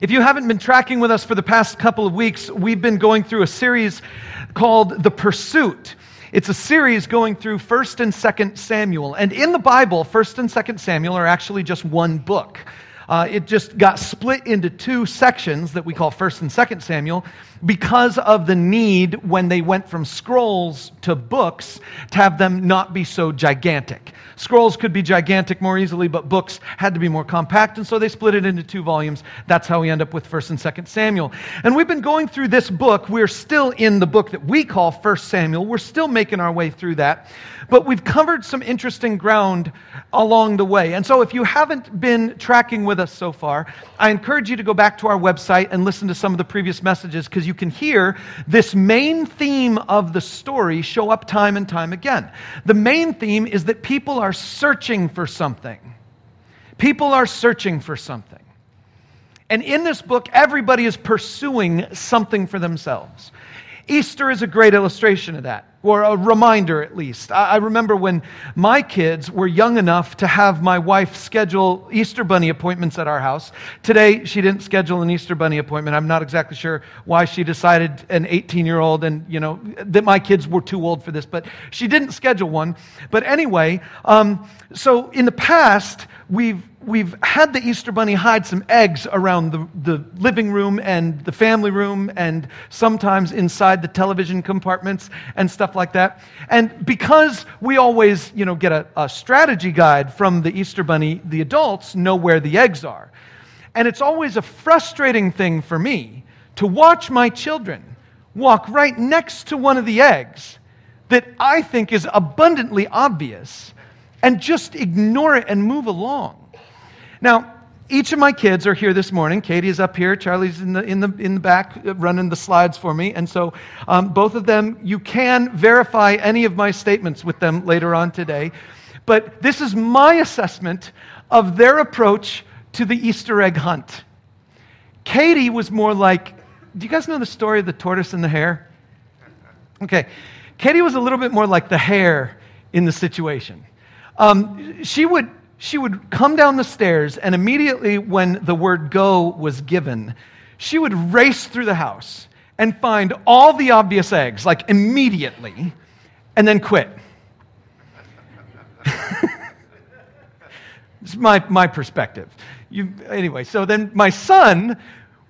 If you haven't been tracking with us for the past couple of weeks, we've been going through a series called The Pursuit. It's a series going through 1 and 2 Samuel. And in the Bible, 1 and 2 Samuel are actually just one book. It just got split into two sections that we call 1 and 2 Samuel because of the need when they went from scrolls to books to have them not be so gigantic. Scrolls could be gigantic more easily, but books had to be more compact, and so they split it into two volumes. That's how we end up with 1 and 2 Samuel. And we've been going through this book. We're still in the book that we call 1 Samuel. We're still making our way through that, but we've covered some interesting ground along the way. And so if you haven't been tracking with us so far, I encourage you to go back to our website and listen to some of the previous messages, because you can hear this main theme of the story show up time and time again. The main theme is that people are searching for something. People are searching for something. And in this book, everybody is pursuing something for themselves. Easter is a great illustration of that, or a reminder at least. I remember when my kids were young enough to have my wife schedule Easter Bunny appointments at our house. Today, she didn't schedule an Easter Bunny appointment. I'm not exactly sure why she decided an 18-year-old and, you know, that my kids were too old for this, but she didn't schedule one. But anyway, so in the past, we've had the Easter Bunny hide some eggs around the living room and the family room and sometimes inside the television compartments and stuff like that. And because we always, you know, get a strategy guide from the Easter Bunny, the adults know where the eggs are. And it's always a frustrating thing for me to watch my children walk right next to one of the eggs that I think is abundantly obvious and just ignore it and move along. Now, each of my kids are here this morning. Katie is up here. Charlie's in the back running the slides for me. And so both of them, you can verify any of my statements with them later on today. But this is my assessment of their approach to the Easter egg hunt. Katie was more like, do you guys know the story of the tortoise and the hare? Okay. Katie was a little bit more like the hare in the situation. She would come down the stairs, and immediately when the word go was given, she would race through the house and find all the obvious eggs, like immediately, and then quit. It's my perspective. Anyway, so then my son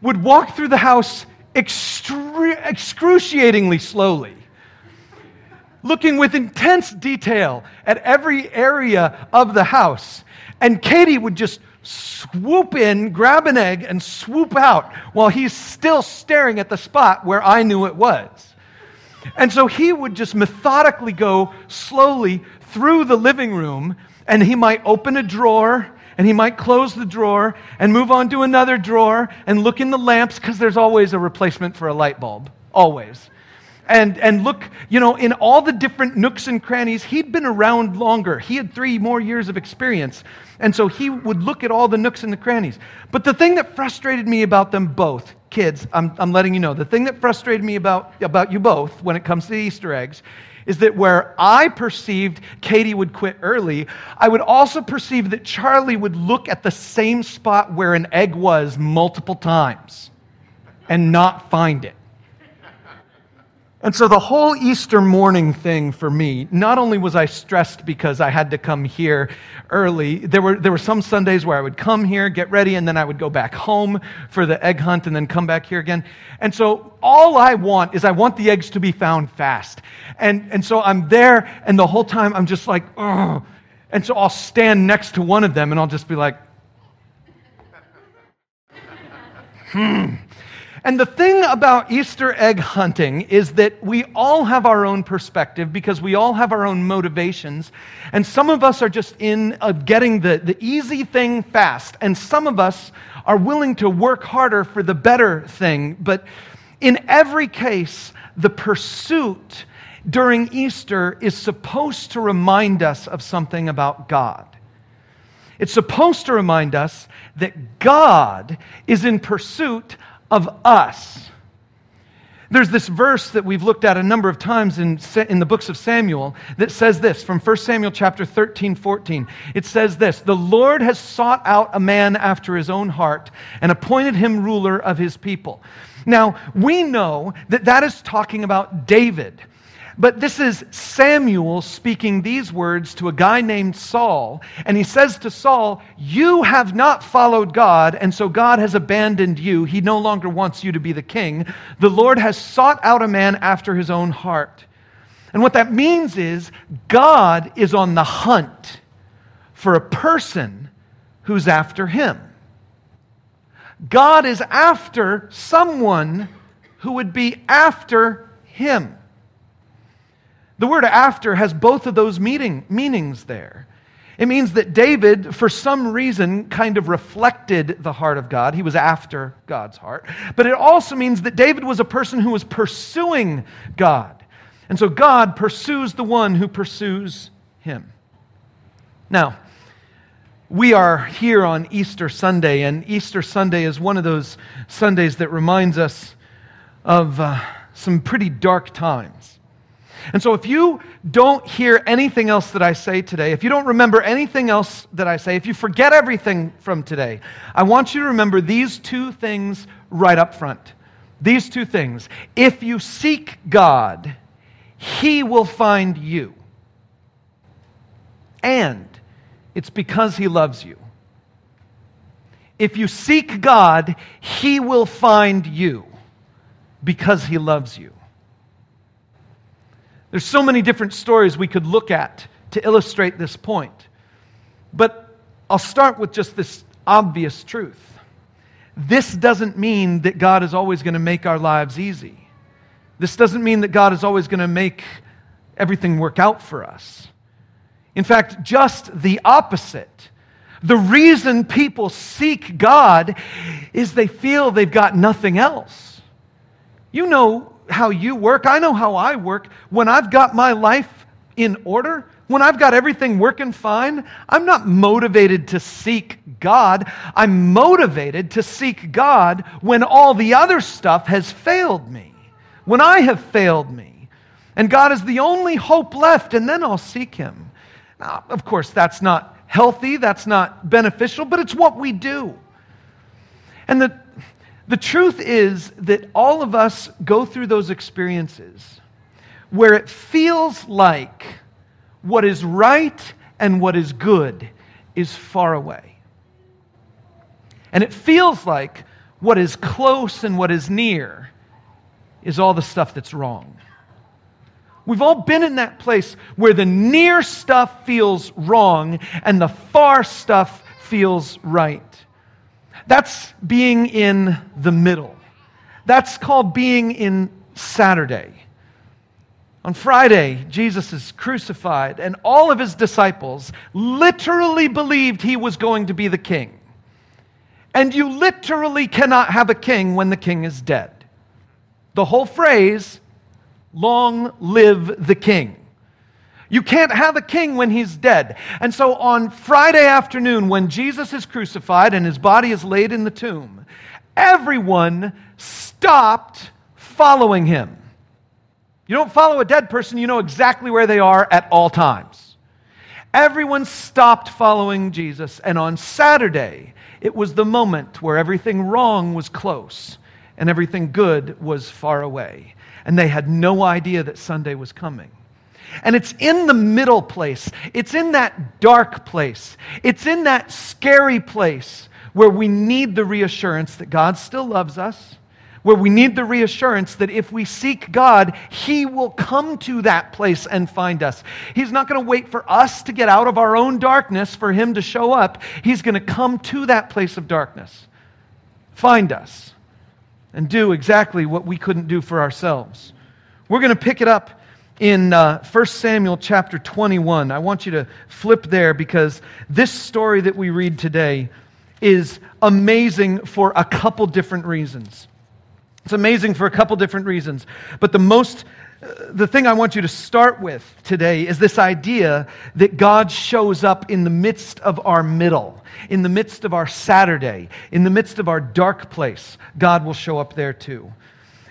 would walk through the house excruciatingly slowly, looking with intense detail at every area of the house. And Katie would just swoop in, grab an egg, and swoop out while he's still staring at the spot where I knew it was. And so he would just methodically go slowly through the living room, and he might open a drawer, and he might close the drawer, and move on to another drawer, and look in the lamps, because there's always a replacement for a light bulb, always. And look, you know, in all the different nooks and crannies, he'd been around longer. He had 3 more years of experience. And so he would look at all the nooks and the crannies. But the thing that frustrated me about them both, kids, I'm letting you know, the thing that frustrated me about you both when it comes to the Easter eggs is that where I perceived Katie would quit early, I would also perceive that Charlie would look at the same spot where an egg was multiple times and not find it. And so the whole Easter morning thing for me, not only was I stressed because I had to come here early, there were some Sundays where I would come here, get ready, and then I would go back home for the egg hunt and then come back here again. And so all I want is I want the eggs to be found fast. And so I'm there, and the whole time I'm just like, ugh. And so I'll stand next to one of them, and I'll just be like, And the thing about Easter egg hunting is that we all have our own perspective because we all have our own motivations. And some of us are just in getting the easy thing fast. And some of us are willing to work harder for the better thing. But in every case, the pursuit during Easter is supposed to remind us of something about God. It's supposed to remind us that God is in pursuit of us. There's this verse that we've looked at a number of times in the books of Samuel that says this, from 1 Samuel chapter 13, 14. It says this, "The Lord has sought out a man after his own heart and appointed him ruler of his people." Now, we know that that is talking about David. But this is Samuel speaking these words to a guy named Saul. And he says to Saul, "You have not followed God, and so God has abandoned you. He no longer wants you to be the king. The Lord has sought out a man after his own heart." And what that means is God is on the hunt for a person who's after him. God is after someone who would be after him. The word "after" has both of those meanings there. It means that David, for some reason, kind of reflected the heart of God. He was after God's heart. But it also means that David was a person who was pursuing God. And so God pursues the one who pursues him. Now, we are here on Easter Sunday, and Easter Sunday is one of those Sundays that reminds us of some pretty dark times. And so if you don't hear anything else that I say today, if you don't remember anything else that I say, if you forget everything from today, I want you to remember these two things right up front. These two things. If you seek God, He will find you. And it's because He loves you. If you seek God, He will find you because He loves you. There's so many different stories we could look at to illustrate this point. But I'll start with just this obvious truth. This doesn't mean that God is always going to make our lives easy. This doesn't mean that God is always going to make everything work out for us. In fact, just the opposite. The reason people seek God is they feel they've got nothing else. You know how you work. I know how I work. When I've got my life in order, when I've got everything working fine, I'm not motivated to seek God. I'm motivated to seek God when all the other stuff has failed me, when I have failed me. And God is the only hope left, and then I'll seek Him. Now, of course, that's not healthy, that's not beneficial, but it's what we do. And the truth is that all of us go through those experiences where it feels like what is right and what is good is far away. And it feels like what is close and what is near is all the stuff that's wrong. We've all been in that place where the near stuff feels wrong and the far stuff feels right. That's being in the middle. That's called being in Saturday. On Friday, Jesus is crucified, and all of His disciples literally believed He was going to be the king. And you literally cannot have a king when the king is dead. The whole phrase, "Long live the king." You can't have a king when he's dead. And so on Friday afternoon, when Jesus is crucified and His body is laid in the tomb, everyone stopped following Him. You don't follow a dead person, you know exactly where they are at all times. Everyone stopped following Jesus, and on Saturday, it was the moment where everything wrong was close and everything good was far away. And they had no idea that Sunday was coming. And it's in the middle place. It's in that dark place. It's in that scary place where we need the reassurance that God still loves us, where we need the reassurance that if we seek God, He will come to that place and find us. He's not going to wait for us to get out of our own darkness for Him to show up. He's going to come to that place of darkness, find us, and do exactly what we couldn't do for ourselves. We're going to pick it up in 1 Samuel chapter 21, I want you to flip there because this story that we read today is amazing for a couple different reasons. It's amazing for a couple different reasons. But the thing I want you to start with today is this idea that God shows up in the midst of our middle, in the midst of our Saturday, in the midst of our dark place. God will show up there too.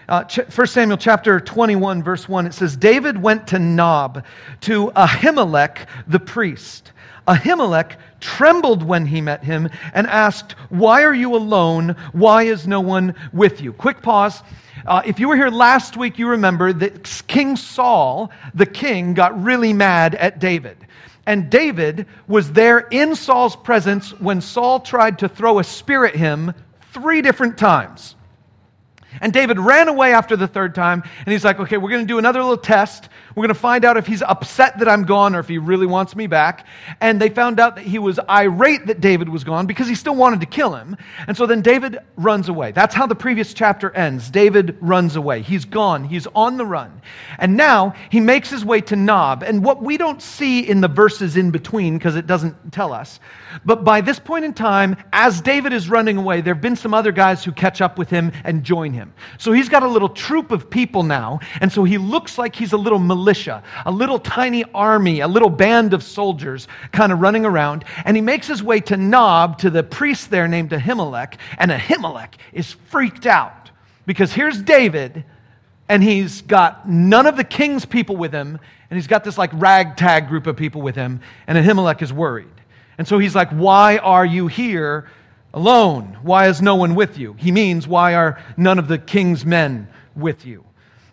1 Samuel chapter 21, verse 1, it says, David went to Nob, to Ahimelech the priest. Ahimelech trembled when he met him and asked, why are you alone? Why is no one with you? Quick pause. If you were here last week, you remember that King Saul, the king, got really mad at David. And David was there in Saul's presence when Saul tried to throw a spear at him 3 different times. And David ran away after the 3rd time, and he's like, okay, we're going to do another little test. We're going to find out if he's upset that I'm gone or if he really wants me back. And they found out that he was irate that David was gone because he still wanted to kill him. And so then David runs away. That's how the previous chapter ends. David runs away. He's gone. He's on the run. And now he makes his way to Nob. And what we don't see in the verses in between, because it doesn't tell us, but by this point in time, as David is running away, there have been some other guys who catch up with him and join him. So he's got a little troop of people now, and so he looks like he's a little militia, a little tiny army, a little band of soldiers kind of running around, and he makes his way to Nob, to the priest there named Ahimelech, and Ahimelech is freaked out because here's David, and he's got none of the king's people with him, and he's got this like ragtag group of people with him, and Ahimelech is worried. And so he's like, why are you here? Alone. Why is no one with you? He means, why are none of the king's men with you?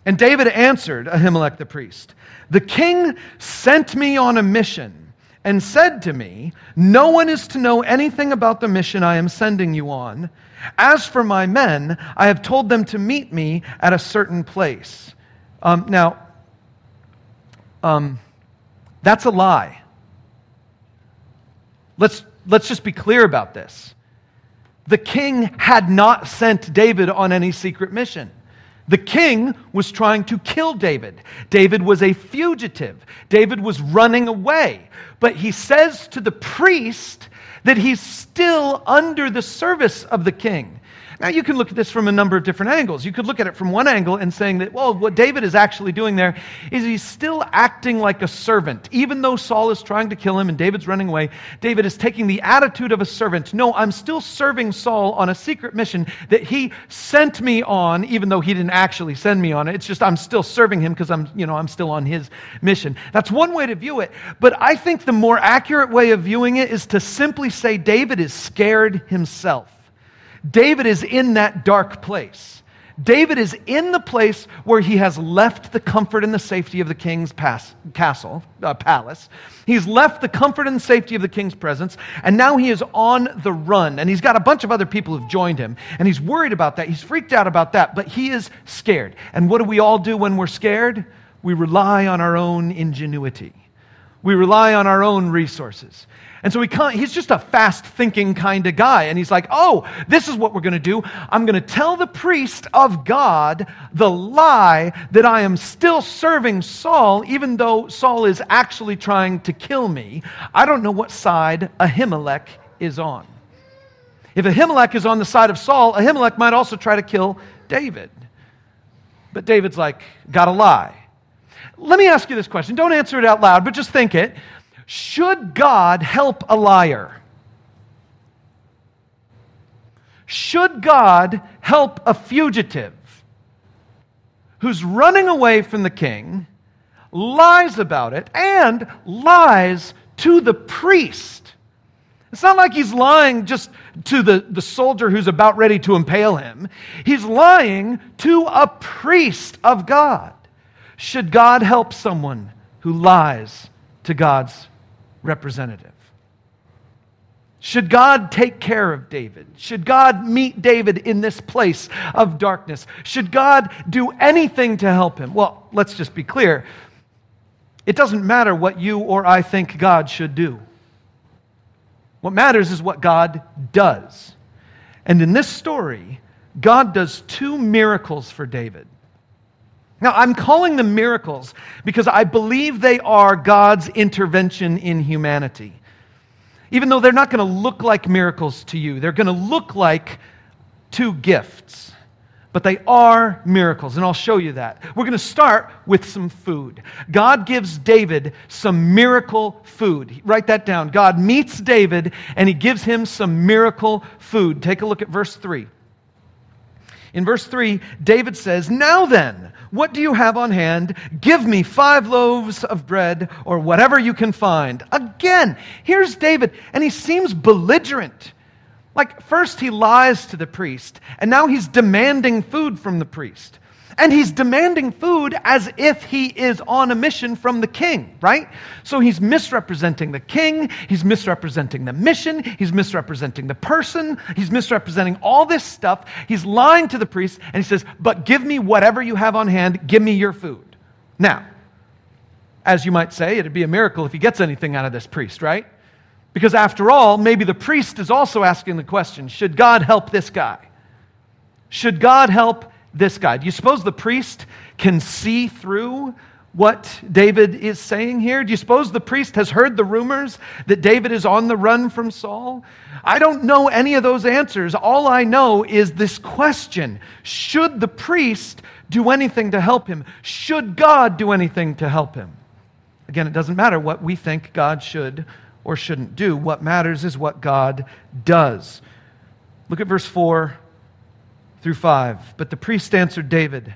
And David answered Ahimelech the priest, the king sent me on a mission and said to me, no one is to know anything about the mission I am sending you on. As for my men, I have told them to meet me at a certain place. That's a lie. Let's just be clear about this. The king had not sent David on any secret mission. The king was trying to kill David. David was a fugitive. David was running away. But he says to the priest that he's still under the service of the king. Now, you can look at this from a number of different angles. You could look at it from one angle and saying that, well, what David is actually doing there is he's still acting like a servant. Even though Saul is trying to kill him and David's running away, David is taking the attitude of a servant. No, I'm still serving Saul on a secret mission that he sent me on, even though he didn't actually send me on it. It's just I'm still serving him because I'm still on his mission. That's one way to view it. But I think the more accurate way of viewing it is to simply say David is scared himself. David is in that dark place. David is in the place where he has left the comfort and the safety of the king's palace. He's left the comfort and safety of the king's presence, and now he is on the run, and he's got a bunch of other people who've joined him, and he's worried about that. He's freaked out about that, but he is scared. And what do we all do when we're scared? We rely on our own ingenuity. We rely on our own resources. And so he's just a fast-thinking kind of guy. And he's like, oh, this is what we're going to do. I'm going to tell the priest of God the lie that I am still serving Saul, even though Saul is actually trying to kill me. I don't know what side Ahimelech is on. If Ahimelech is on the side of Saul, Ahimelech might also try to kill David. But David's like, gotta lie. Let me ask you this question. Don't answer it out loud, but just think it. Should God help a liar? Should God help a fugitive who's running away from the king, lies about it, and lies to the priest? It's not like he's lying just to the soldier who's about ready to impale him. He's lying to a priest of God. Should God help someone who lies to God's representative? Should God take care of David? Should God meet David in this place of darkness? Should God do anything to help him? Well, let's just be clear. It doesn't matter what you or I think God should do. What matters is what God does. And in this story, God does 2 miracles for David. Now, I'm calling them miracles because I believe they are God's intervention in humanity. Even though they're not going to look like miracles to you, they're going to look like 2 gifts. But they are miracles, and I'll show you that. We're going to start with some food. God gives David some miracle food. Write that down. God meets David, and he gives him some miracle food. Take a look at verse 3. In verse 3, David says, "Now then, what do you have on hand? Give me 5 loaves of bread or whatever you can find." Again, here's David, and he seems belligerent. Like, first he lies to the priest, and now he's demanding food from the priest. And he's demanding food as if he is on a mission from the king, right? So he's misrepresenting the king, he's misrepresenting the mission, he's misrepresenting the person, he's misrepresenting all this stuff. He's lying to the priest, and he says, "But give me whatever you have on hand, give me your food." Now, as you might say, it'd be a miracle if he gets anything out of this priest, right? Because after all, maybe the priest is also asking the question, should God help this guy? Should God help this guy? Do you suppose the priest can see through what David is saying here? Do you suppose the priest has heard the rumors that David is on the run from Saul? I don't know any of those answers. All I know is this question. Should the priest do anything to help him? Should God do anything to help him? Again, it doesn't matter what we think God should or shouldn't do. What matters is what God does. Look at verse 4 through 5. "But the priest answered David,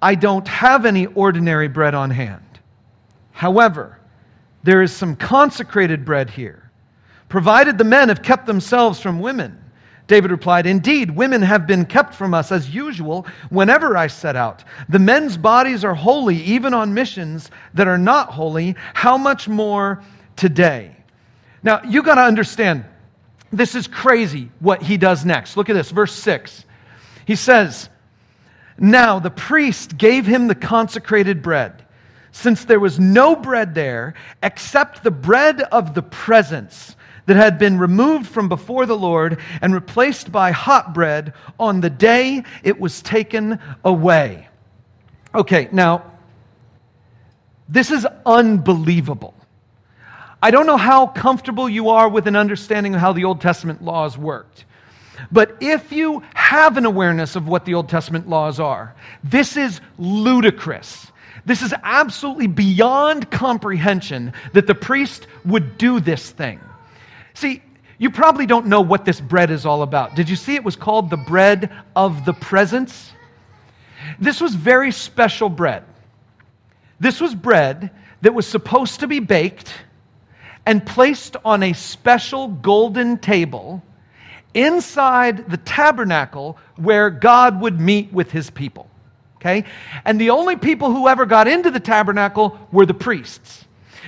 'I don't have any ordinary bread on hand. However, there is some consecrated bread here, provided the men have kept themselves from women.' David replied, 'Indeed, women have been kept from us as usual whenever I set out. The men's bodies are holy, even on missions that are not holy. How much more today?'" Now, you got to understand, this is crazy what he does next. Look at this, verse 6. He says, "Now the priest gave him the consecrated bread, since there was no bread there except the bread of the presence that had been removed from before the Lord and replaced by hot bread on the day it was taken away." Okay, now, this is unbelievable. I don't know how comfortable you are with an understanding of how the Old Testament laws worked. But if you have an awareness of what the Old Testament laws are, this is ludicrous. This is absolutely beyond comprehension that the priest would do this thing. See, you probably don't know what this bread is all about. Did you see it was called the bread of the presence? This was very special bread. This was bread that was supposed to be baked and placed on a special golden table inside the tabernacle where God would meet with his people, okay? And the only people who ever got into the tabernacle were the priests.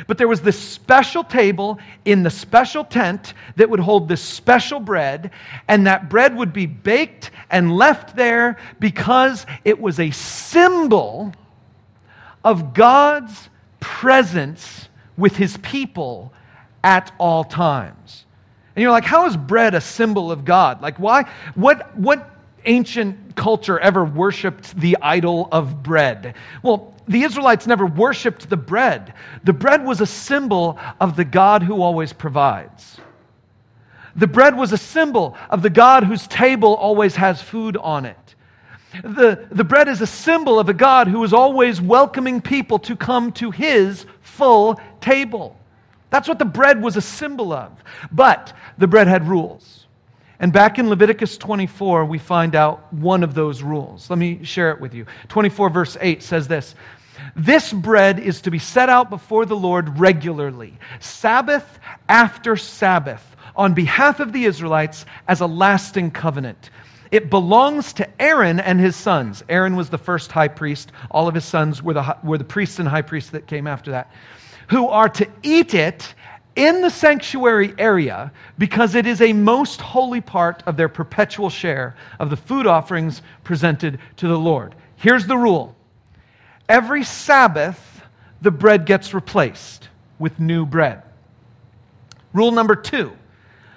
But there was this special table in the special tent that would hold this special bread, and that bread would be baked and left there because it was a symbol of God's presence with his people at all times. And you're like, how is bread a symbol of God? Like, why? What ancient culture ever worshipped the idol of bread? Well, the Israelites never worshipped the bread. The bread was a symbol of the God who always provides. The bread was a symbol of the God whose table always has food on it. The bread is a symbol of a God who is always welcoming people to come to his full table. That's what the bread was a symbol of. But the bread had rules. And back in Leviticus 24, we find out one of those rules. Let me share it with you. 24 verse 8 says this, "This bread is to be set out before the Lord regularly, Sabbath after Sabbath, on behalf of the Israelites as a lasting covenant. It belongs to Aaron and his sons." Aaron was the first high priest. All of his sons were the priests and high priests that came after that, who are to eat it in the sanctuary area because it is a most holy part of their perpetual share of the food offerings presented to the Lord. Here's the rule. Every Sabbath, the bread gets replaced with new bread. Rule number 2,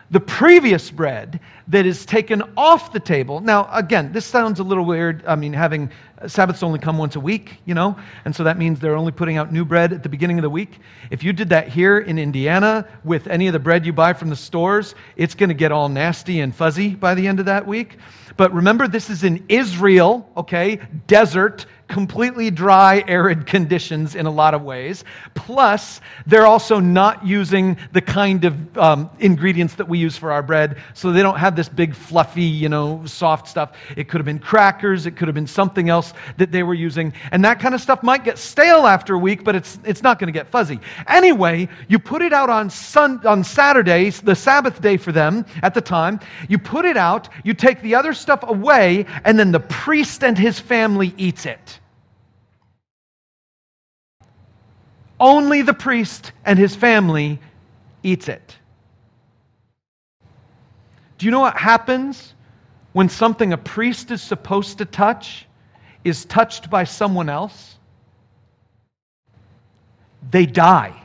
the previous bread that is taken off the table. Now, again, this sounds a little weird. I mean, having Sabbaths only come once a week, you know, and so that means they're only putting out new bread at the beginning of the week. If you did that here in Indiana with any of the bread you buy from the stores, it's going to get all nasty and fuzzy by the end of that week. But remember, this is in Israel, okay, desert, completely dry, arid conditions in a lot of ways. Plus, they're also not using the kind of ingredients that we use for our bread, so they don't have this big, fluffy, you know, soft stuff. It could have been crackers, it could have been something else that they were using, and that kind of stuff might get stale after a week, but it's not going to get fuzzy. Anyway, you put it out on Saturday, the Sabbath day for them at the time. You put it out, you take the other stuff away, and then the priest and his family eats it. Only the priest and his family eats it. Do you know what happens when something a priest is supposed to touch is touched by someone else? They die.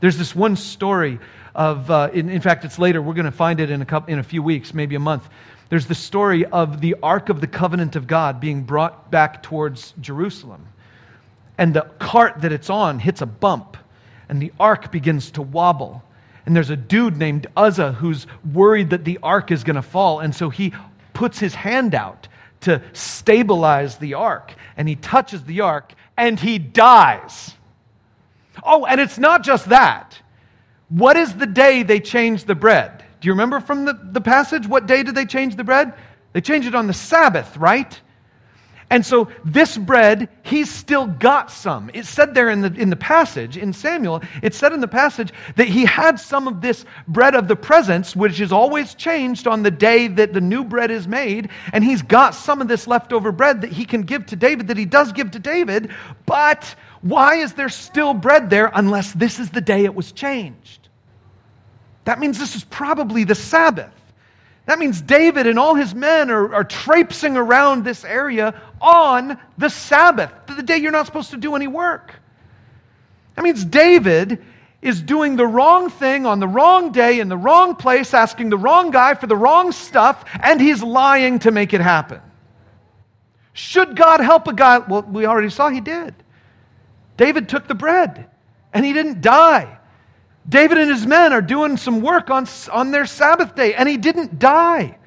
There's this one story of, in fact, it's later. We're going to find it in a few weeks, maybe a month. There's the story of the Ark of the Covenant of God being brought back towards Jerusalem. And the cart that it's on hits a bump, and the ark begins to wobble. And there's a dude named Uzzah who's worried that the ark is going to fall, and so he puts his hand out to stabilize the ark, and he touches the ark, and he dies. Oh, and it's not just that. What is the day they changed the bread? Do you remember from the passage? What day did they change the bread? They changed it on the Sabbath, right? And so this bread, he's still got some. It said there in the passage, in Samuel, it said in the passage that he had some of this bread of the presence, which is always changed on the day that the new bread is made, and he's got some of this leftover bread that he can give to David, that he does give to David, but why is there still bread there unless this is the day it was changed? That means this is probably the Sabbath. That means David and all his men are traipsing around this area on the Sabbath, the day you're not supposed to do any work. That means David is doing the wrong thing on the wrong day in the wrong place, asking the wrong guy for the wrong stuff, and he's lying to make it happen. Should God help a guy? Well, we already saw he did. David took the bread, and he didn't die. David and his men are doing some work on their Sabbath day, and he didn't die.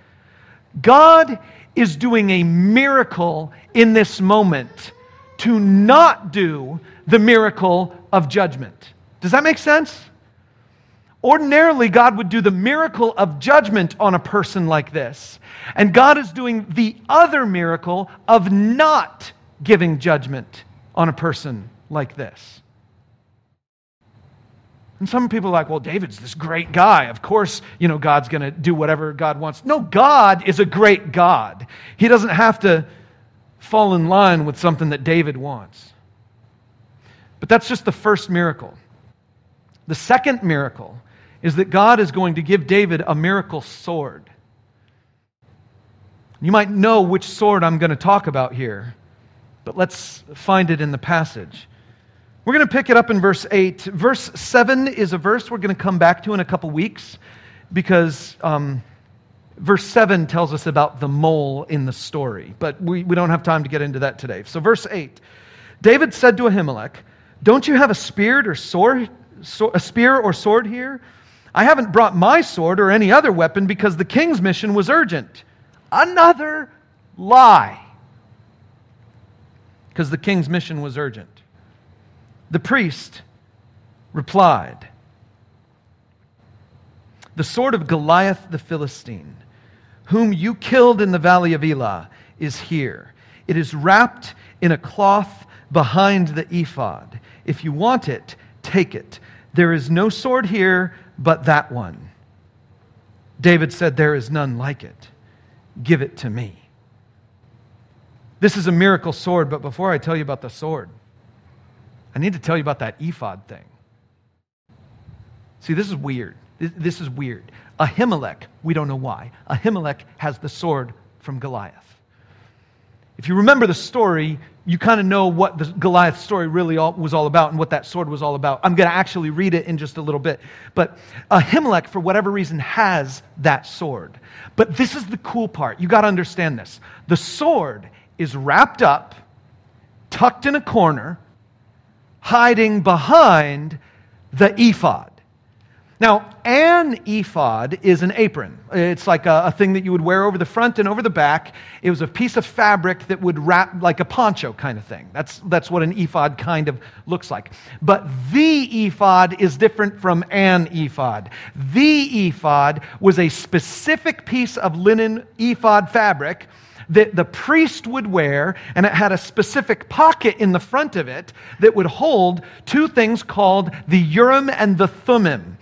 God is doing a miracle in this moment to not do the miracle of judgment. Does that make sense? Ordinarily, God would do the miracle of judgment on a person like this, and God is doing the other miracle of not giving judgment on a person like this. And some people are like, well, David's this great guy. Of course, you know, God's going to do whatever God wants. No, God is a great God. He doesn't have to fall in line with something that David wants. But that's just the first miracle. The second miracle is that God is going to give David a miracle sword. You might know which sword I'm going to talk about here, but let's find it in the passage. We're going to pick it up in verse 8. Verse 7 is a verse we're going to come back to in a couple weeks because verse 7 tells us about the mole in the story, but we don't have time to get into that today. So verse 8, David said to Ahimelech, "Don't you have a spear or sword here? I haven't brought my sword or any other weapon because the king's mission was urgent." Another lie. Because the king's mission was urgent. The priest replied, "The sword of Goliath the Philistine, whom you killed in the valley of Elah, is here. It is wrapped in a cloth behind the ephod. If you want it, take it. There is no sword here but that one." David said, "There is none like it. Give it to me." This is a miracle sword, but before I tell you about the sword, I need to tell you about that ephod thing. See, this is weird. This is weird. Ahimelech, we don't know why. Ahimelech has the sword from Goliath. If you remember the story, you kind of know what the Goliath story really was all about and what that sword was all about. I'm going to actually read it in just a little bit. But Ahimelech, for whatever reason, has that sword. But this is the cool part. You got to understand this. The sword is wrapped up, tucked in a corner, hiding behind the ephod. Now, an ephod is an apron. It's like a thing that you would wear over the front and over the back. It was a piece of fabric that would wrap like a poncho kind of thing. That's what an ephod kind of looks like. But the ephod is different from an ephod. The ephod was a specific piece of linen ephod fabric that the priest would wear, and it had a specific pocket in the front of it that would hold two things called the Urim and the Thummim.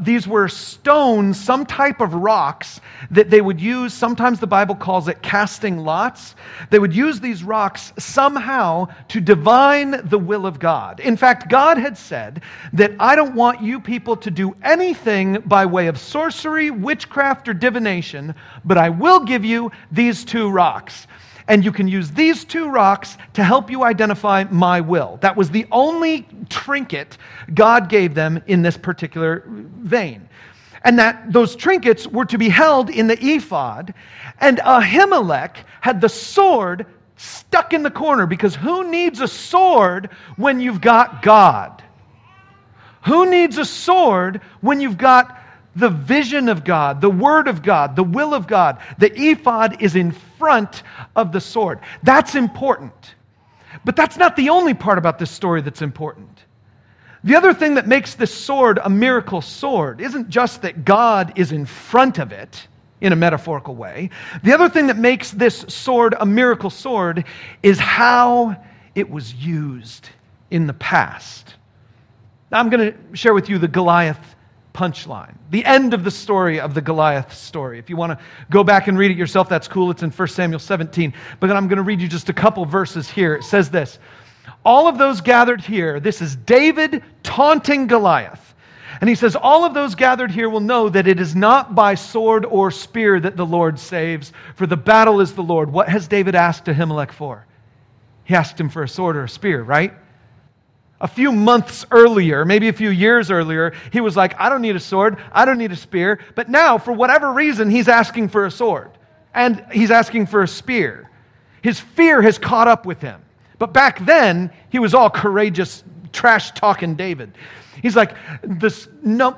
These were stones, some type of rocks that they would use. Sometimes the Bible calls it casting lots. They would use these rocks somehow to divine the will of God. In fact, God had said that I don't want you people to do anything by way of sorcery, witchcraft, or divination, but I will give you these two rocks. And you can use these two rocks to help you identify my will. That was the only trinket God gave them in this particular vein. And that those trinkets were to be held in the ephod. And Ahimelech had the sword stuck in the corner, because who needs a sword when you've got God? Who needs a sword when you've got the vision of God, the word of God, the will of God? The ephod is in front of the sword. That's important. But that's not the only part about this story that's important. The other thing that makes this sword a miracle sword isn't just that God is in front of it in a metaphorical way. The other thing that makes this sword a miracle sword is how it was used in the past. Now, I'm going to share with you the Goliath punchline, the end of the story of the Goliath story. If you want to go back and read it yourself, that's cool. It's in 1 Samuel 17. But then I'm going to read you just a couple verses here. It says this: all of those gathered here, this is David taunting Goliath. And he says, all of those gathered here will know that it is not by sword or spear that the Lord saves, for the battle is the Lord. What has David asked Ahimelech for? He asked him for a sword or a spear, right? A few months earlier, maybe a few years earlier, he was like, I don't need a sword, I don't need a spear. But now, for whatever reason, he's asking for a sword. And he's asking for a spear. His fear has caught up with him. But back then, he was all courageous, trash-talking David. He's like,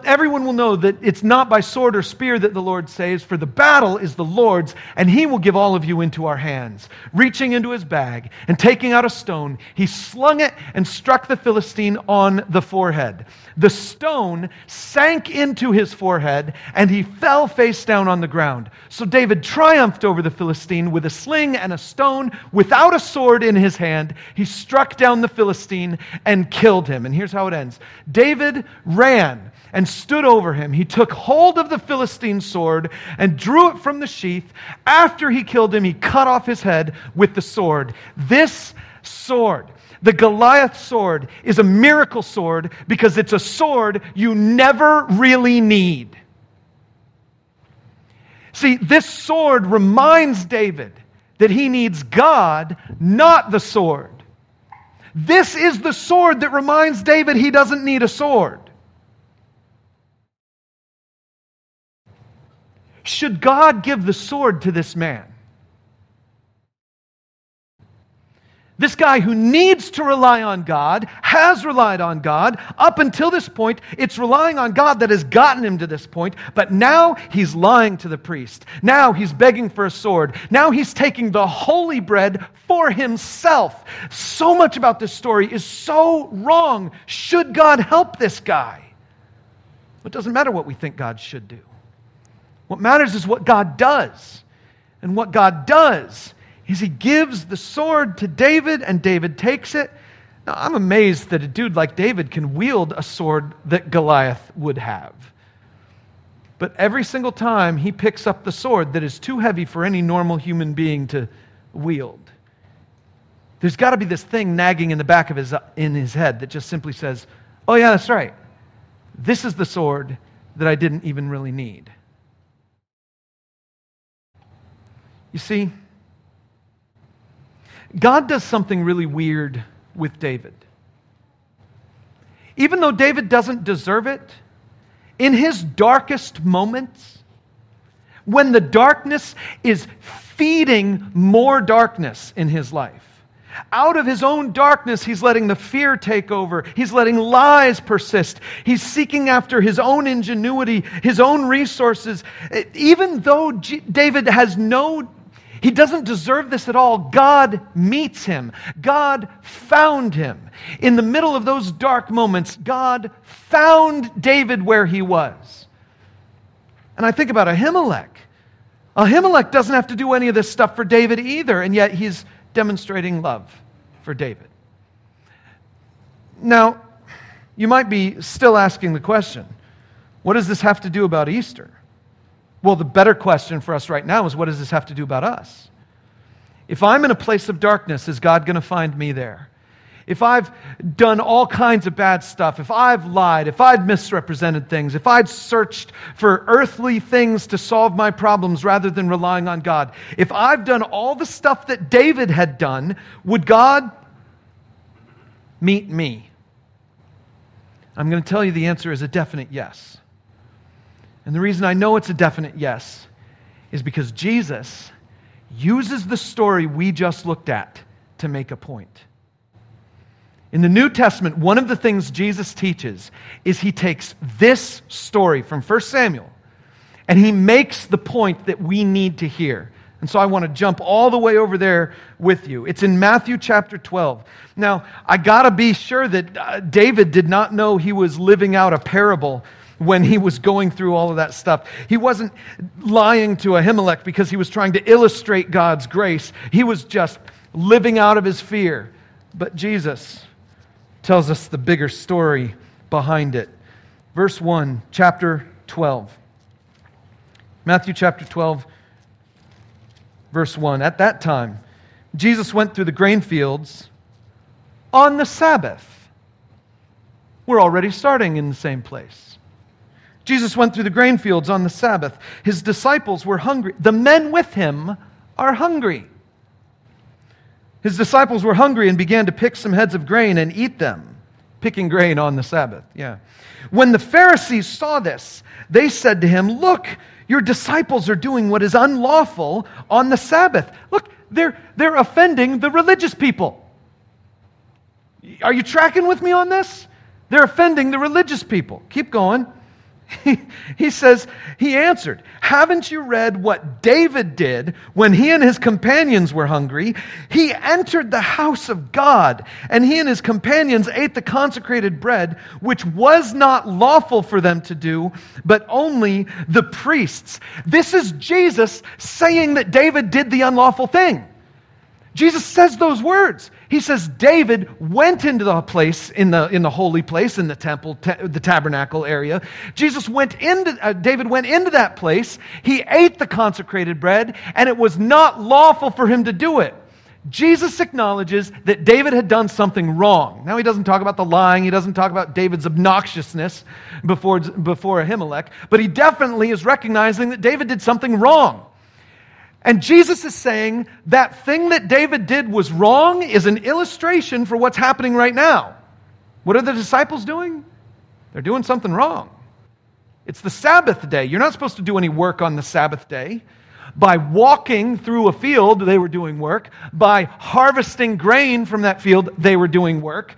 everyone will know that it's not by sword or spear that the Lord saves, for the battle is the Lord's, and he will give all of you into our hands. Reaching into his bag and taking out a stone, he slung it and struck the Philistine on the forehead. The stone sank into his forehead, and he fell face down on the ground. So David triumphed over the Philistine with a sling and a stone. Without a sword in his hand, he struck down the Philistine and killed him. And here's how it ends. David ran and stood over him. He took hold of the Philistine sword and drew it from the sheath. After he killed him, he cut off his head with the sword. This sword, the Goliath sword, is a miracle sword because it's a sword you never really need. See, this sword reminds David that he needs God, not the sword. This is the sword that reminds David he doesn't need a sword. Should God give the sword to this man? This guy who needs to rely on God, has relied on God. Up until this point, it's relying on God that has gotten him to this point. But now he's lying to the priest. Now he's begging for a sword. Now he's taking the holy bread for himself. So much about this story is so wrong. Should God help this guy? It doesn't matter what we think God should do. What matters is what God does. And what God does is he gives the sword to David, and David takes it. Now, I'm amazed that a dude like David can wield a sword that Goliath would have. But every single time he picks up the sword that is too heavy for any normal human being to wield, there's got to be this thing nagging in the back of his head that just simply says, oh yeah, that's right. This is the sword that I didn't even really need. You see, God does something really weird with David. Even though David doesn't deserve it, in his darkest moments, when the darkness is feeding more darkness in his life. Out of his own darkness, he's letting the fear take over. He's letting lies persist. He's seeking after his own ingenuity, his own resources. Even though David has no, he doesn't deserve this at all, God meets him. God found him. In the middle of those dark moments, God found David where he was. And I think about Ahimelech. Ahimelech doesn't have to do any of this stuff for David either, and yet he's demonstrating love for David. Now, you might be still asking the question, what does this have to do about Easter? Well, the better question for us right now is, what does this have to do about us? If I'm in a place of darkness, is God going to find me there? If I've done all kinds of bad stuff, if I've lied, if I've misrepresented things, if I've searched for earthly things to solve my problems rather than relying on God, if I've done all the stuff that David had done, would God meet me? I'm going to tell you the answer is a definite yes. And the reason I know it's a definite yes is because Jesus uses the story we just looked at to make a point. In the New Testament, one of the things Jesus teaches is he takes this story from 1 Samuel and he makes the point that we need to hear. And so I want to jump all the way over there with you. It's in Matthew chapter 12. Now, I got to be sure that David did not know he was living out a parable when he was going through all of that stuff. He wasn't lying to Ahimelech because he was trying to illustrate God's grace. He was just living out of his fear. But Jesus tells us the bigger story behind it. Verse 1, chapter 12. Matthew chapter 12, verse 1. At that time, Jesus went through the grain fields on the Sabbath. We're already starting in the same place. Jesus went through the grain fields on the Sabbath. His disciples were hungry. The men with him are hungry. His disciples were hungry and began to pick some heads of grain and eat them. Picking grain on the Sabbath, yeah. When the Pharisees saw this, they said to him, "Look, your disciples are doing what is unlawful on the Sabbath." Look, they're offending the religious people. Are you tracking with me on this? They're offending the religious people. Keep going. He says, he answered, "Haven't you read what David did when he and his companions were hungry? He entered the house of God, and he and his companions ate the consecrated bread, which was not lawful for them to do, but only the priests." This is Jesus saying that David did the unlawful thing. Jesus says those words. He says David went into the place, in the holy place, in the temple, the tabernacle area. David went into that place. He ate the consecrated bread, and it was not lawful for him to do it. Jesus acknowledges that David had done something wrong. Now, he doesn't talk about the lying. He doesn't talk about David's obnoxiousness before Ahimelech, but he definitely is recognizing that David did something wrong. And Jesus is saying that thing that David did was wrong is an illustration for what's happening right now. What are the disciples doing? They're doing something wrong. It's the Sabbath day. You're not supposed to do any work on the Sabbath day. By walking through a field, they were doing work. By harvesting grain from that field, they were doing work.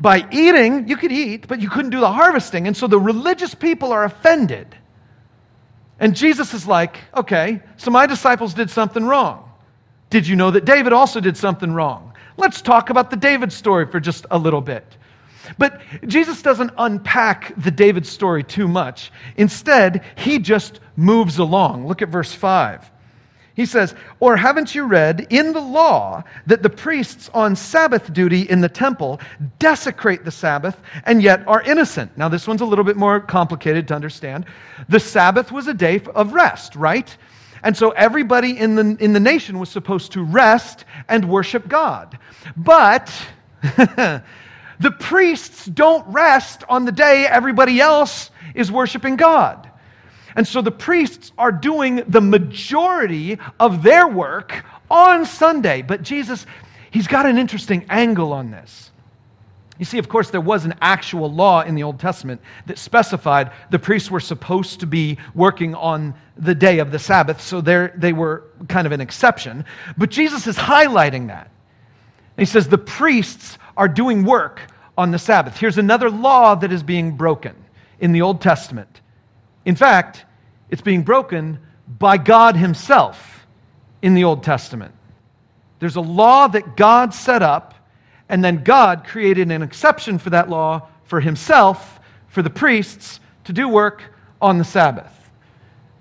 By eating, you could eat, but you couldn't do the harvesting. And so the religious people are offended. And Jesus is like, okay, so my disciples did something wrong. Did you know that David also did something wrong? Let's talk about the David story for just a little bit. But Jesus doesn't unpack the David story too much. Instead, he just moves along. Look at verse 5. He says, "Or haven't you read in the law that the priests on Sabbath duty in the temple desecrate the Sabbath and yet are innocent?" Now, this one's a little bit more complicated to understand. The Sabbath was a day of rest, right? And so everybody in the nation was supposed to rest and worship God. But the priests don't rest on the day everybody else is worshiping God. And so the priests are doing the majority of their work on Sunday. But Jesus, he's got an interesting angle on this. You see, of course, there was an actual law in the Old Testament that specified the priests were supposed to be working on the day of the Sabbath, so they were kind of an exception. But Jesus is highlighting that. He says the priests are doing work on the Sabbath. Here's another law that is being broken in the Old Testament. In fact, it's being broken by God Himself in the Old Testament. There's a law that God set up, and then God created an exception for that law for Himself, for the priests, to do work on the Sabbath.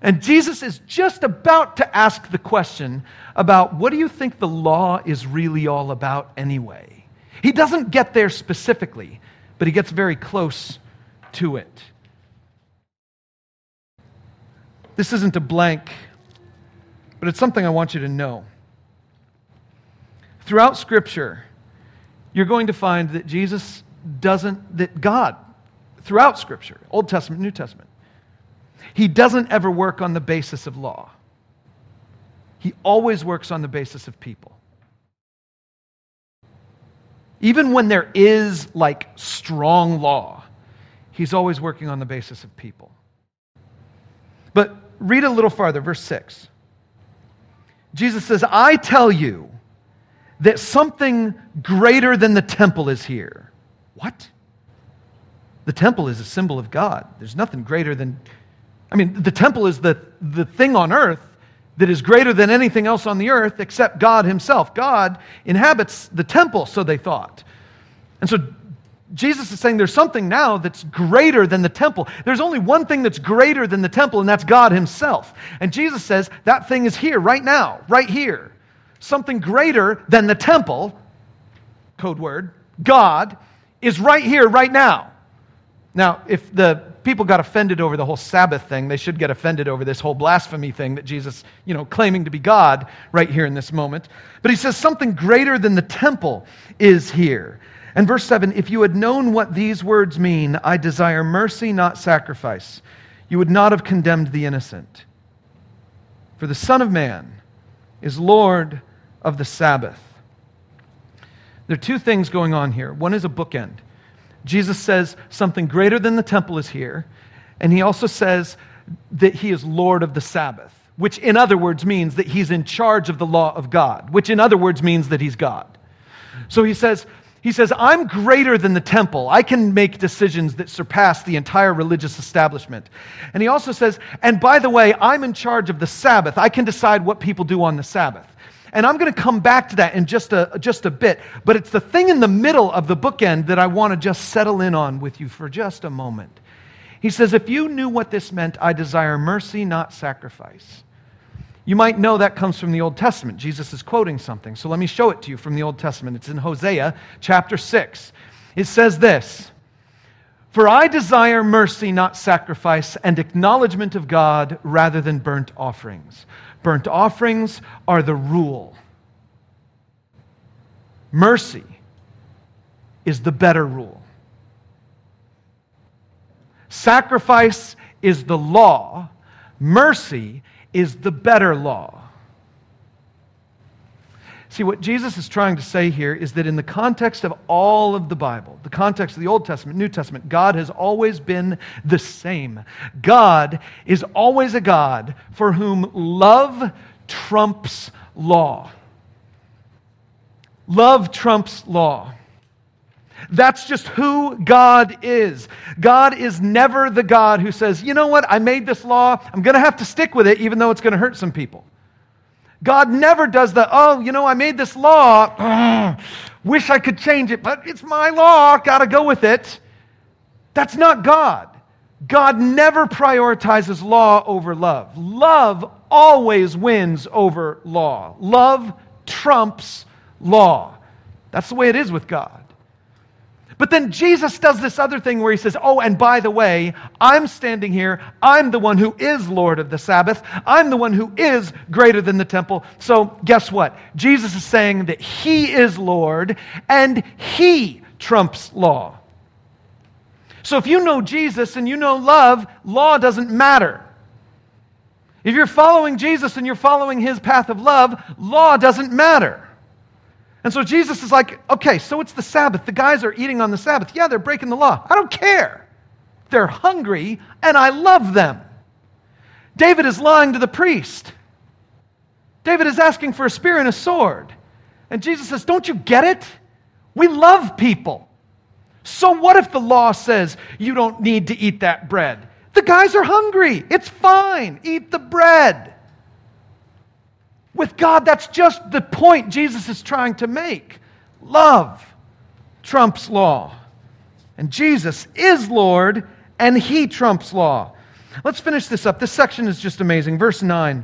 And Jesus is just about to ask the question about what do you think the law is really all about anyway? He doesn't get there specifically, but He gets very close to it. This isn't a blank, but it's something I want you to know. Throughout Scripture, you're going to find that God, throughout Scripture, Old Testament, New Testament, He doesn't ever work on the basis of law. He always works on the basis of people. Even when there is, like, strong law, He's always working on the basis of people. But read a little farther, verse 6. Jesus says, I tell you that something greater than the temple is here. What? The temple is a symbol of God. There's nothing greater than... the temple is the thing on earth that is greater than anything else on the earth except God Himself. God inhabits the temple, so they thought. And so Jesus is saying there's something now that's greater than the temple. There's only one thing that's greater than the temple, and that's God Himself. And Jesus says that thing is here, right now, right here. Something greater than the temple, code word, God, is right here, right now. Now, if the people got offended over the whole Sabbath thing, they should get offended over this whole blasphemy thing that Jesus, claiming to be God right here in this moment. But He says something greater than the temple is here. And verse 7, if you had known what these words mean, I desire mercy, not sacrifice, you would not have condemned the innocent. For the Son of Man is Lord of the Sabbath. There are two things going on here. One is a bookend. Jesus says something greater than the temple is here, and He also says that He is Lord of the Sabbath, which in other words means that He's in charge of the law of God, which in other words means that He's God. So He says, I'm greater than the temple. I can make decisions that surpass the entire religious establishment. And He also says, and by the way, I'm in charge of the Sabbath. I can decide what people do on the Sabbath. And I'm going to come back to that in just a bit. But it's the thing in the middle of the bookend that I want to just settle in on with you for just a moment. He says, if you knew what this meant, I desire mercy, not sacrifice. You might know that comes from the Old Testament. Jesus is quoting something. So let me show it to you from the Old Testament. It's in Hosea chapter 6. It says this, for I desire mercy, not sacrifice, and acknowledgement of God rather than burnt offerings. Burnt offerings are the rule. Mercy is the better rule. Sacrifice is the law. Mercy is the better law. See, what Jesus is trying to say here is that in the context of all of the Bible, the context of the Old Testament, New Testament, God has always been the same. God is always a God for whom love trumps law. Love trumps law. That's just who God is. God is never the God who says, you know what, I made this law, I'm going to have to stick with it even though it's going to hurt some people. God never does the, I made this law, wish I could change it, but it's my law, got to go with it. That's not God. God never prioritizes law over love. Love always wins over law. Love trumps law. That's the way it is with God. But then Jesus does this other thing where He says, oh, and by the way, I'm standing here. I'm the one who is Lord of the Sabbath. I'm the one who is greater than the temple. So guess what? Jesus is saying that He is Lord and He trumps law. So if you know Jesus and you know love, law doesn't matter. If you're following Jesus and you're following His path of love, law doesn't matter. And so Jesus is like, okay, so it's the Sabbath. The guys are eating on the Sabbath. Yeah, they're breaking the law. I don't care. They're hungry, and I love them. David is lying to the priest. David is asking for a spear and a sword. And Jesus says, don't you get it? We love people. So what if the law says you don't need to eat that bread? The guys are hungry. It's fine. Eat the bread. With God, that's just the point Jesus is trying to make. Love trumps law. And Jesus is Lord, and He trumps law. Let's finish this up. This section is just amazing. Verse 9.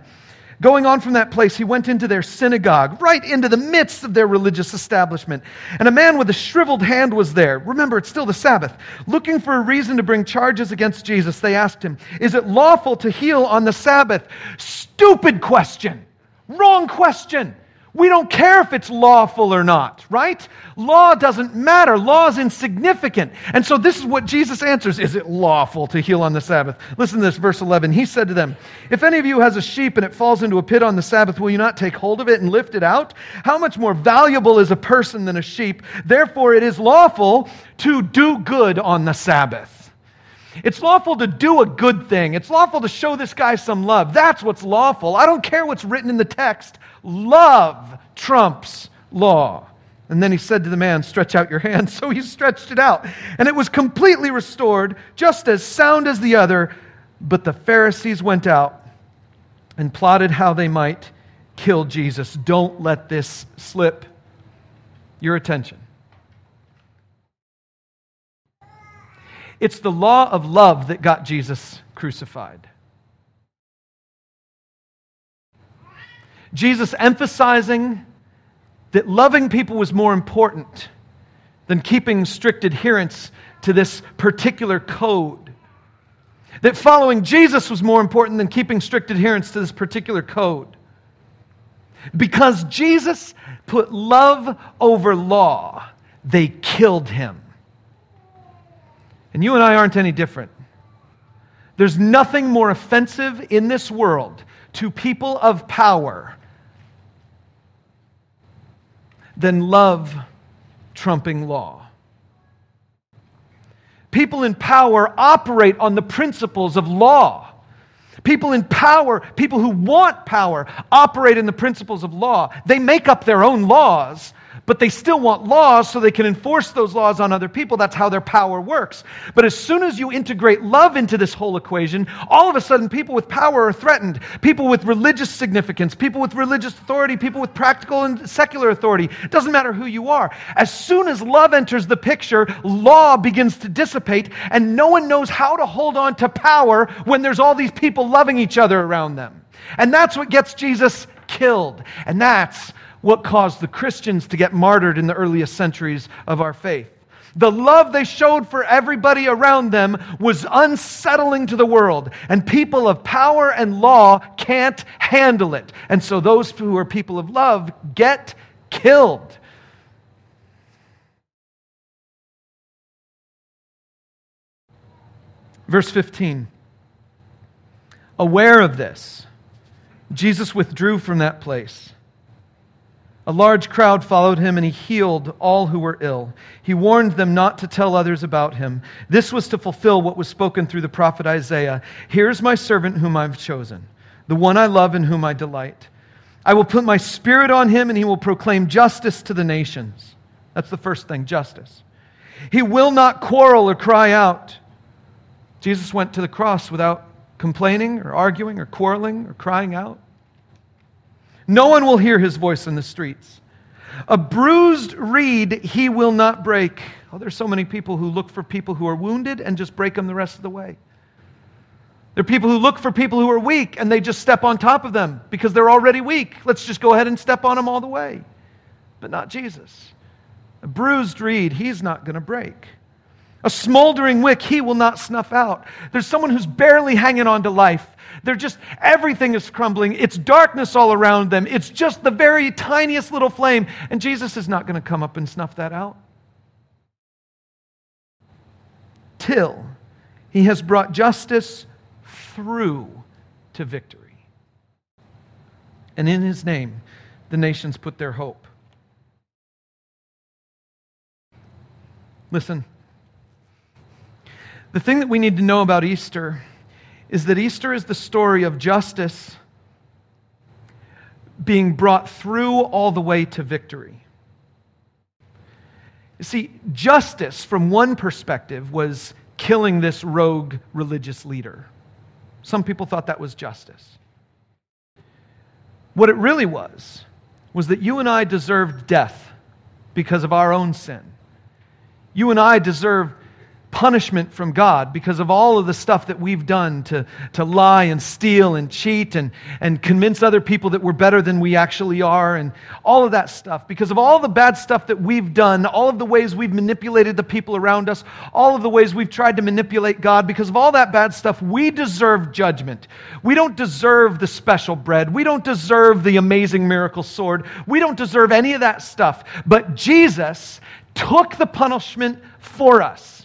Going on from that place, he went into their synagogue, right into the midst of their religious establishment. And a man with a shriveled hand was there. Remember, it's still the Sabbath. Looking for a reason to bring charges against Jesus, they asked him, is it lawful to heal on the Sabbath? Stupid question. Wrong question. We don't care if it's lawful or not, right? Law doesn't matter. Law is insignificant. And so this is what Jesus answers. Is it lawful to heal on the Sabbath? Listen to this, verse 11. He said to them, if any of you has a sheep and it falls into a pit on the Sabbath, will you not take hold of it and lift it out? How much more valuable is a person than a sheep? Therefore, it is lawful to do good on the Sabbath. It's lawful to do a good thing. It's lawful to show this guy some love. That's what's lawful. I don't care what's written in the text. Love trumps law. And then he said to the man, stretch out your hand. So he stretched it out. And it was completely restored, just as sound as the other. But the Pharisees went out and plotted how they might kill Jesus. Don't let this slip your attention. It's the law of love that got Jesus crucified. Jesus emphasizing that loving people was more important than keeping strict adherence to this particular code. That following Jesus was more important than keeping strict adherence to this particular code. Because Jesus put love over law, they killed him. And you and I aren't any different. There's nothing more offensive in this world to people of power than love trumping law. People in power operate on the principles of law. People in power, people who want power, operate in the principles of law. They make up their own laws, but they still want laws so they can enforce those laws on other people. That's how their power works. But as soon as you integrate love into this whole equation, all of a sudden people with power are threatened. People with religious significance, people with religious authority, people with practical and secular authority. It doesn't matter who you are. As soon as love enters the picture, law begins to dissipate, and no one knows how to hold on to power when there's all these people loving each other around them. And that's what gets Jesus killed. And that's what caused the Christians to get martyred in the earliest centuries of our faith. The love they showed for everybody around them was unsettling to the world, and people of power and law can't handle it. And so those who are people of love get killed. Verse 15. Aware of this, Jesus withdrew from that place. A large crowd followed him, and he healed all who were ill. He warned them not to tell others about him. This was to fulfill what was spoken through the prophet Isaiah. Here is my servant whom I've chosen, the one I love and whom I delight. I will put my spirit on him, and he will proclaim justice to the nations. That's the first thing, justice. He will not quarrel or cry out. Jesus went to the cross without complaining or arguing or quarreling or crying out. No one will hear his voice in the streets. A bruised reed he will not break. Oh, there's so many people who look for people who are wounded and just break them the rest of the way. There are people who look for people who are weak and they just step on top of them because they're already weak. Let's just go ahead and step on them all the way. But not Jesus. A bruised reed he's not going to break. A smoldering wick he will not snuff out. There's someone who's barely hanging on to life. They're just, everything is crumbling. It's darkness all around them. It's just the very tiniest little flame. And Jesus is not going to come up and snuff that out. Till he has brought justice through to victory. And in his name, the nations put their hope. Listen, the thing that we need to know about Easter is that Easter is the story of justice being brought through all the way to victory. You see, justice from one perspective was killing this rogue religious leader. Some people thought that was justice. What it really was that you and I deserved death because of our own sin. You and I deserve punishment from God because of all of the stuff that we've done to lie and steal and cheat and convince other people that we're better than we actually are and all of that stuff. Because of all the bad stuff that we've done, all of the ways we've manipulated the people around us, all of the ways we've tried to manipulate God, because of all that bad stuff, we deserve judgment. We don't deserve the special bread. We don't deserve the amazing miracle sword. We don't deserve any of that stuff. But Jesus took the punishment for us.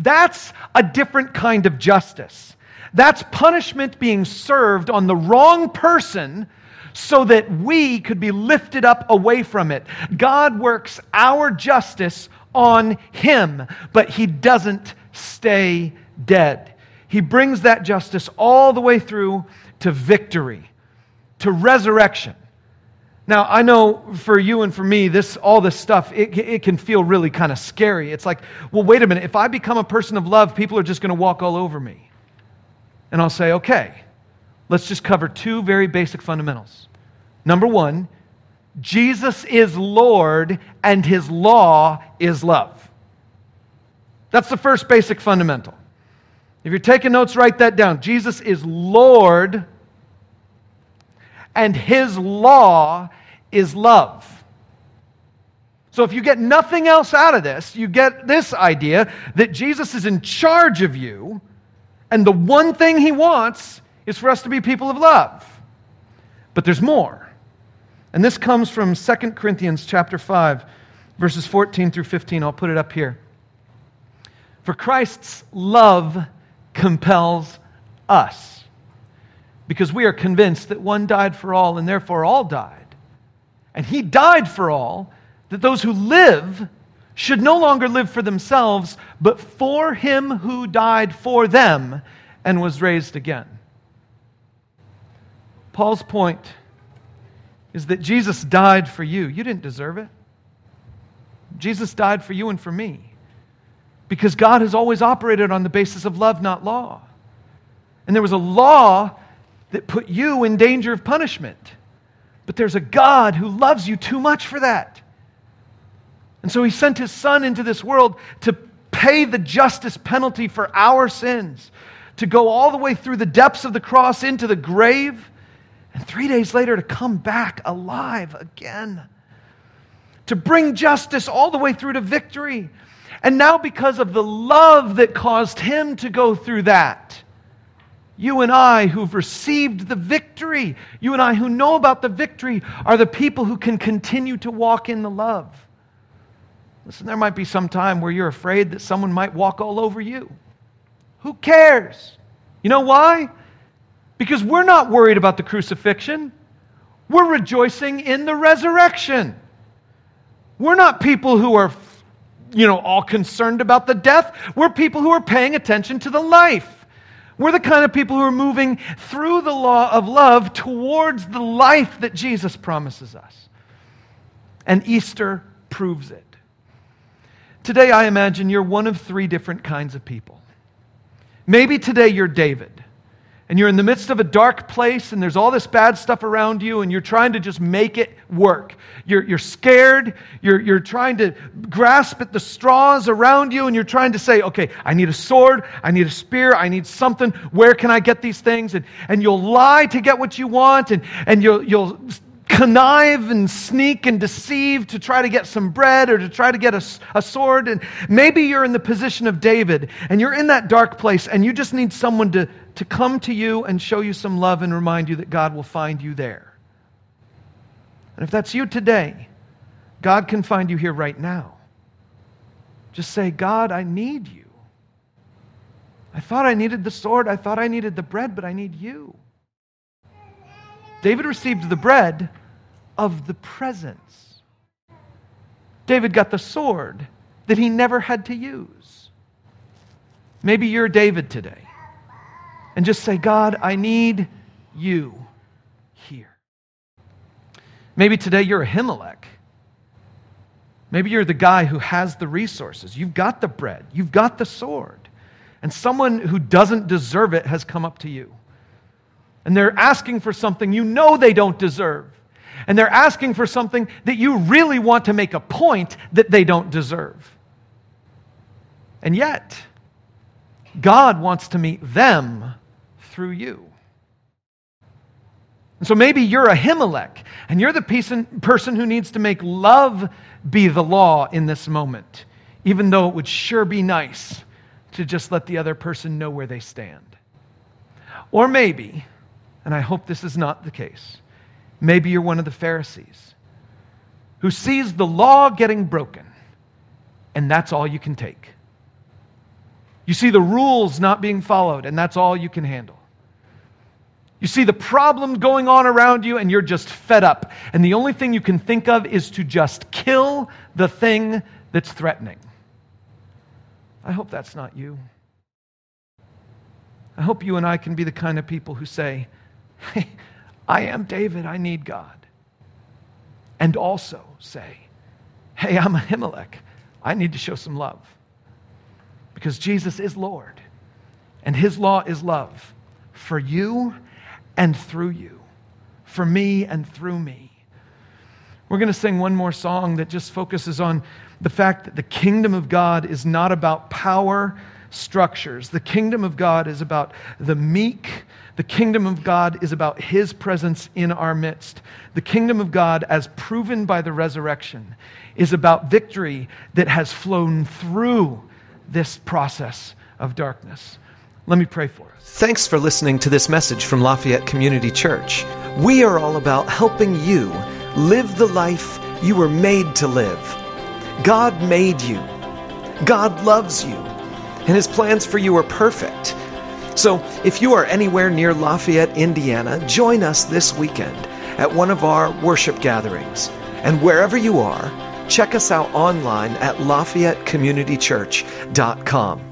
That's a different kind of justice. That's punishment being served on the wrong person so that we could be lifted up away from it. God works our justice on him, but he doesn't stay dead. He brings that justice all the way through to victory, to resurrection. Now, I know for you and for me, all this stuff, it can feel really kind of scary. It's like, well, wait a minute. If I become a person of love, people are just going to walk all over me. And I'll say, okay, let's just cover two very basic fundamentals. Number one, Jesus is Lord and his law is love. That's the first basic fundamental. If you're taking notes, write that down. Jesus is Lord and his law is love. So if you get nothing else out of this, you get this idea that Jesus is in charge of you, and the one thing he wants is for us to be people of love. But there's more. And this comes from 2 Corinthians chapter 5, verses 14 through 15. I'll put it up here. For Christ's love compels us, because we are convinced that one died for all, and therefore all died. And he died for all, that those who live should no longer live for themselves, but for him who died for them and was raised again. Paul's point is that Jesus died for you. You didn't deserve it. Jesus died for you and for me, because God has always operated on the basis of love, not law. And there was a law that put you in danger of punishment. But there's a God who loves you too much for that. And so he sent his son into this world to pay the justice penalty for our sins, to go all the way through the depths of the cross into the grave, and 3 days later to come back alive again, to bring justice all the way through to victory. And now, because of the love that caused him to go through that, you and I who've received the victory, you and I who know about the victory, are the people who can continue to walk in the love. Listen, there might be some time where you're afraid that someone might walk all over you. Who cares? You know why? Because we're not worried about the crucifixion. We're rejoicing in the resurrection. We're not people who are, all concerned about the death. We're people who are paying attention to the life. We're the kind of people who are moving through the law of love towards the life that Jesus promises us. And Easter proves it. Today, I imagine you're one of three different kinds of people. Maybe today you're David, and you're in the midst of a dark place, and there's all this bad stuff around you, and you're trying to just make it work. You're scared. You're trying to grasp at the straws around you, and you're trying to say, okay, I need a sword, I need a spear, I need something. Where can I get these things? And you'll lie to get what you want, and you'll connive and sneak and deceive to try to get some bread or to try to get a sword. And maybe you're in the position of David, and you're in that dark place, and you just need someone to come to you and show you some love and remind you that God will find you there. And if that's you today, God can find you here right now. Just say, God, I need you. I thought I needed the sword. I thought I needed the bread, but I need you. David received the bread of the presence. David got the sword that he never had to use. Maybe you're David today. And just say, God, I need you here. Maybe today you're Ahimelech. Maybe you're the guy who has the resources. You've got the bread. You've got the sword. And someone who doesn't deserve it has come up to you. And they're asking for something you know they don't deserve. And they're asking for something that you really want to make a point that they don't deserve. And yet, God wants to meet them through you. And so maybe you're Ahimelech, and you're the person who needs to make love be the law in this moment, even though it would sure be nice to just let the other person know where they stand. Or maybe, and I hope this is not the case, maybe you're one of the Pharisees who sees the law getting broken, and that's all you can take. You see the rules not being followed, and that's all you can handle. You see the problem going on around you, and you're just fed up. And the only thing you can think of is to just kill the thing that's threatening. I hope that's not you. I hope you and I can be the kind of people who say, hey, I am David, I need God. And also say, hey, I'm Ahimelech, I need to show some love. Because Jesus is Lord, and his law is love for you and through you, for me and through me. We're going to sing one more song that just focuses on the fact that the kingdom of God is not about power structures. The kingdom of God is about the meek. The kingdom of God is about his presence in our midst. The kingdom of God, as proven by the resurrection, is about victory that has flown through this process of darkness. Let me pray for us. Thanks for listening to this message from Lafayette Community Church. We are all about helping you live the life you were made to live. God made you. God loves you. And his plans for you are perfect. So if you are anywhere near Lafayette, Indiana, join us this weekend at one of our worship gatherings. And wherever you are, check us out online at LafayetteCommunityChurch.com.